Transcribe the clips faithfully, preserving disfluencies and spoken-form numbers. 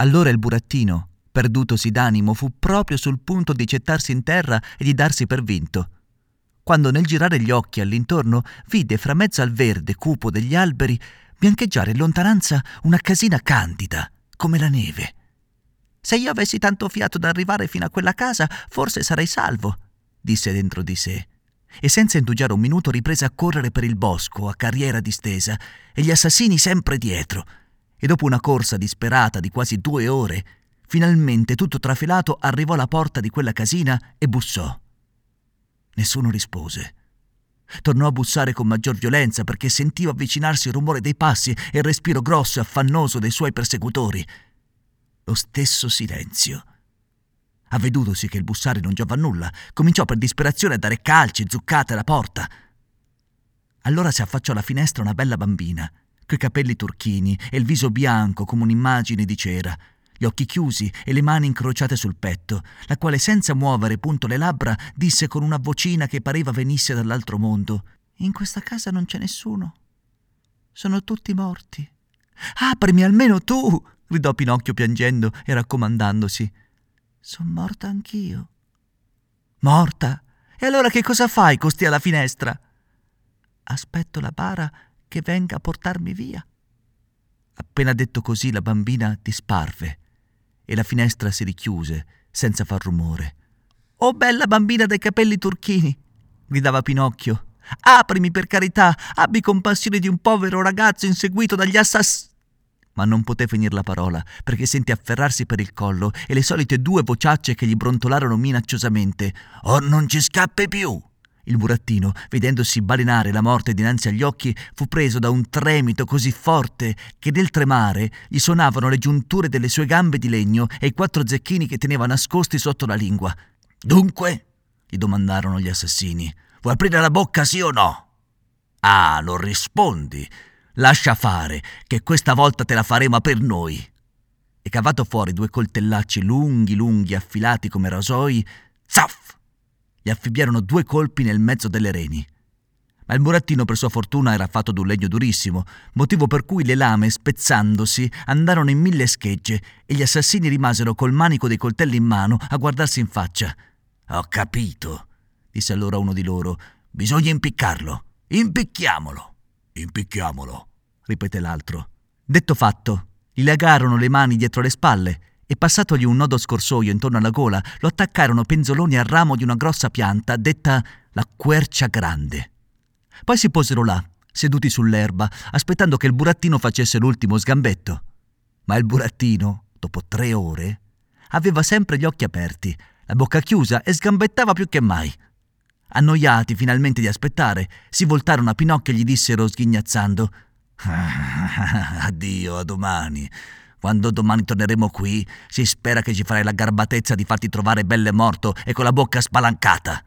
Allora il burattino, perdutosi d'animo, fu proprio sul punto di gettarsi in terra e di darsi per vinto, quando nel girare gli occhi all'intorno vide fra mezzo al verde cupo degli alberi biancheggiare in lontananza una casina candida, come la neve. «Se io avessi tanto fiato da arrivare fino a quella casa, forse sarei salvo», disse dentro di sé. E senza indugiare un minuto riprese a correre per il bosco, a carriera distesa, e gli assassini sempre dietro. E dopo una corsa disperata di quasi due ore, finalmente tutto trafelato arrivò alla porta di quella casina e bussò. Nessuno rispose. Tornò a bussare con maggior violenza perché sentiva avvicinarsi il rumore dei passi e il respiro grosso e affannoso dei suoi persecutori. Lo stesso silenzio. Avvedutosi che il bussare non giova a nulla, cominciò per disperazione a dare calci, zuccate alla porta. Allora si affacciò alla finestra una bella bambina, coi capelli turchini e il viso bianco come un'immagine di cera, gli occhi chiusi e le mani incrociate sul petto, la quale senza muovere punto le labbra disse con una vocina che pareva venisse dall'altro mondo: «In questa casa non c'è nessuno. Sono tutti morti». «Aprimi almeno tu!» gridò Pinocchio piangendo e raccomandandosi. «Son morta anch'io». «Morta? E allora che cosa fai costì alla finestra?» «Aspetto la bara che venga a portarmi via». Appena detto così la bambina disparve e la finestra si richiuse senza far rumore. «Oh bella bambina dai capelli turchini!» gridava Pinocchio. «Aprimi per carità, abbi compassione di un povero ragazzo inseguito dagli assass...» Ma non poté finir la parola perché sentì afferrarsi per il collo e le solite due vociacce che gli brontolarono minacciosamente: «Oh, non ci scappi più!» Il burattino, vedendosi balenare la morte dinanzi agli occhi, fu preso da un tremito così forte che nel tremare gli suonavano le giunture delle sue gambe di legno e i quattro zecchini che teneva nascosti sotto la lingua. «Dunque?» gli domandarono gli assassini. «Vuoi aprire la bocca, sì o no?» «Ah, non rispondi. Lascia fare, che questa volta te la faremo per noi». E cavato fuori due coltellacci lunghi lunghi affilati come rasoi, zaff! Gli affibbiarono due colpi nel mezzo delle reni. Ma il burattino per sua fortuna era fatto d'un legno durissimo, motivo per cui le lame, spezzandosi, andarono in mille schegge e gli assassini rimasero col manico dei coltelli in mano a guardarsi in faccia. «Ho capito», disse allora uno di loro. «Bisogna impiccarlo. Impicchiamolo». «Impicchiamolo», ripeté l'altro. Detto fatto, gli legarono le mani dietro le spalle e passatogli un nodo scorsoio intorno alla gola, lo attaccarono penzoloni al ramo di una grossa pianta detta la quercia grande. Poi si posero là, seduti sull'erba, aspettando che il burattino facesse l'ultimo sgambetto. Ma il burattino, dopo tre ore, aveva sempre gli occhi aperti, la bocca chiusa e sgambettava più che mai. Annoiati finalmente di aspettare, si voltarono a Pinocchio e gli dissero sghignazzando: «Addio, a domani. Quando domani torneremo qui, si spera che ci farai la garbatezza di farti trovare belle morto e con la bocca spalancata».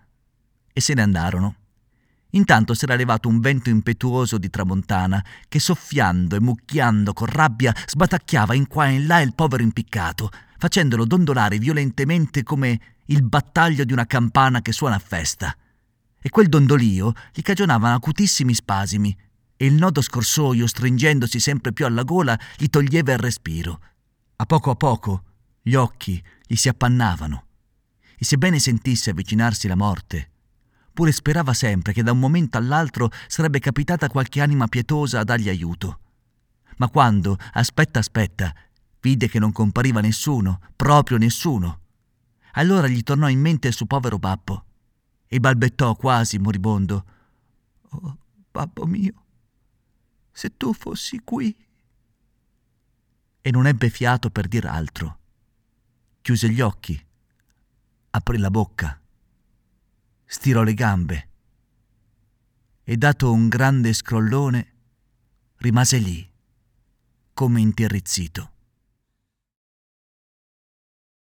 E se ne andarono. Intanto s'era levato un vento impetuoso di tramontana che, soffiando e mucchiando con rabbia, sbatacchiava in qua e in là il povero impiccato, facendolo dondolare violentemente come il battaglio di una campana che suona a festa. E quel dondolio gli cagionava acutissimi spasimi, e il nodo scorsoio, stringendosi sempre più alla gola, gli toglieva il respiro. A poco a poco gli occhi gli si appannavano, e sebbene sentisse avvicinarsi la morte, pure sperava sempre che da un momento all'altro sarebbe capitata qualche anima pietosa a dargli aiuto. Ma quando, aspetta aspetta, vide che non compariva nessuno, proprio nessuno, allora gli tornò in mente il suo povero babbo, e balbettò quasi moribondo: «Oh, babbo mio, se tu fossi qui!» E non ebbe fiato per dir altro. Chiuse gli occhi, aprì la bocca, stirò le gambe e, dato un grande scrollone, rimase lì come intirrizzito.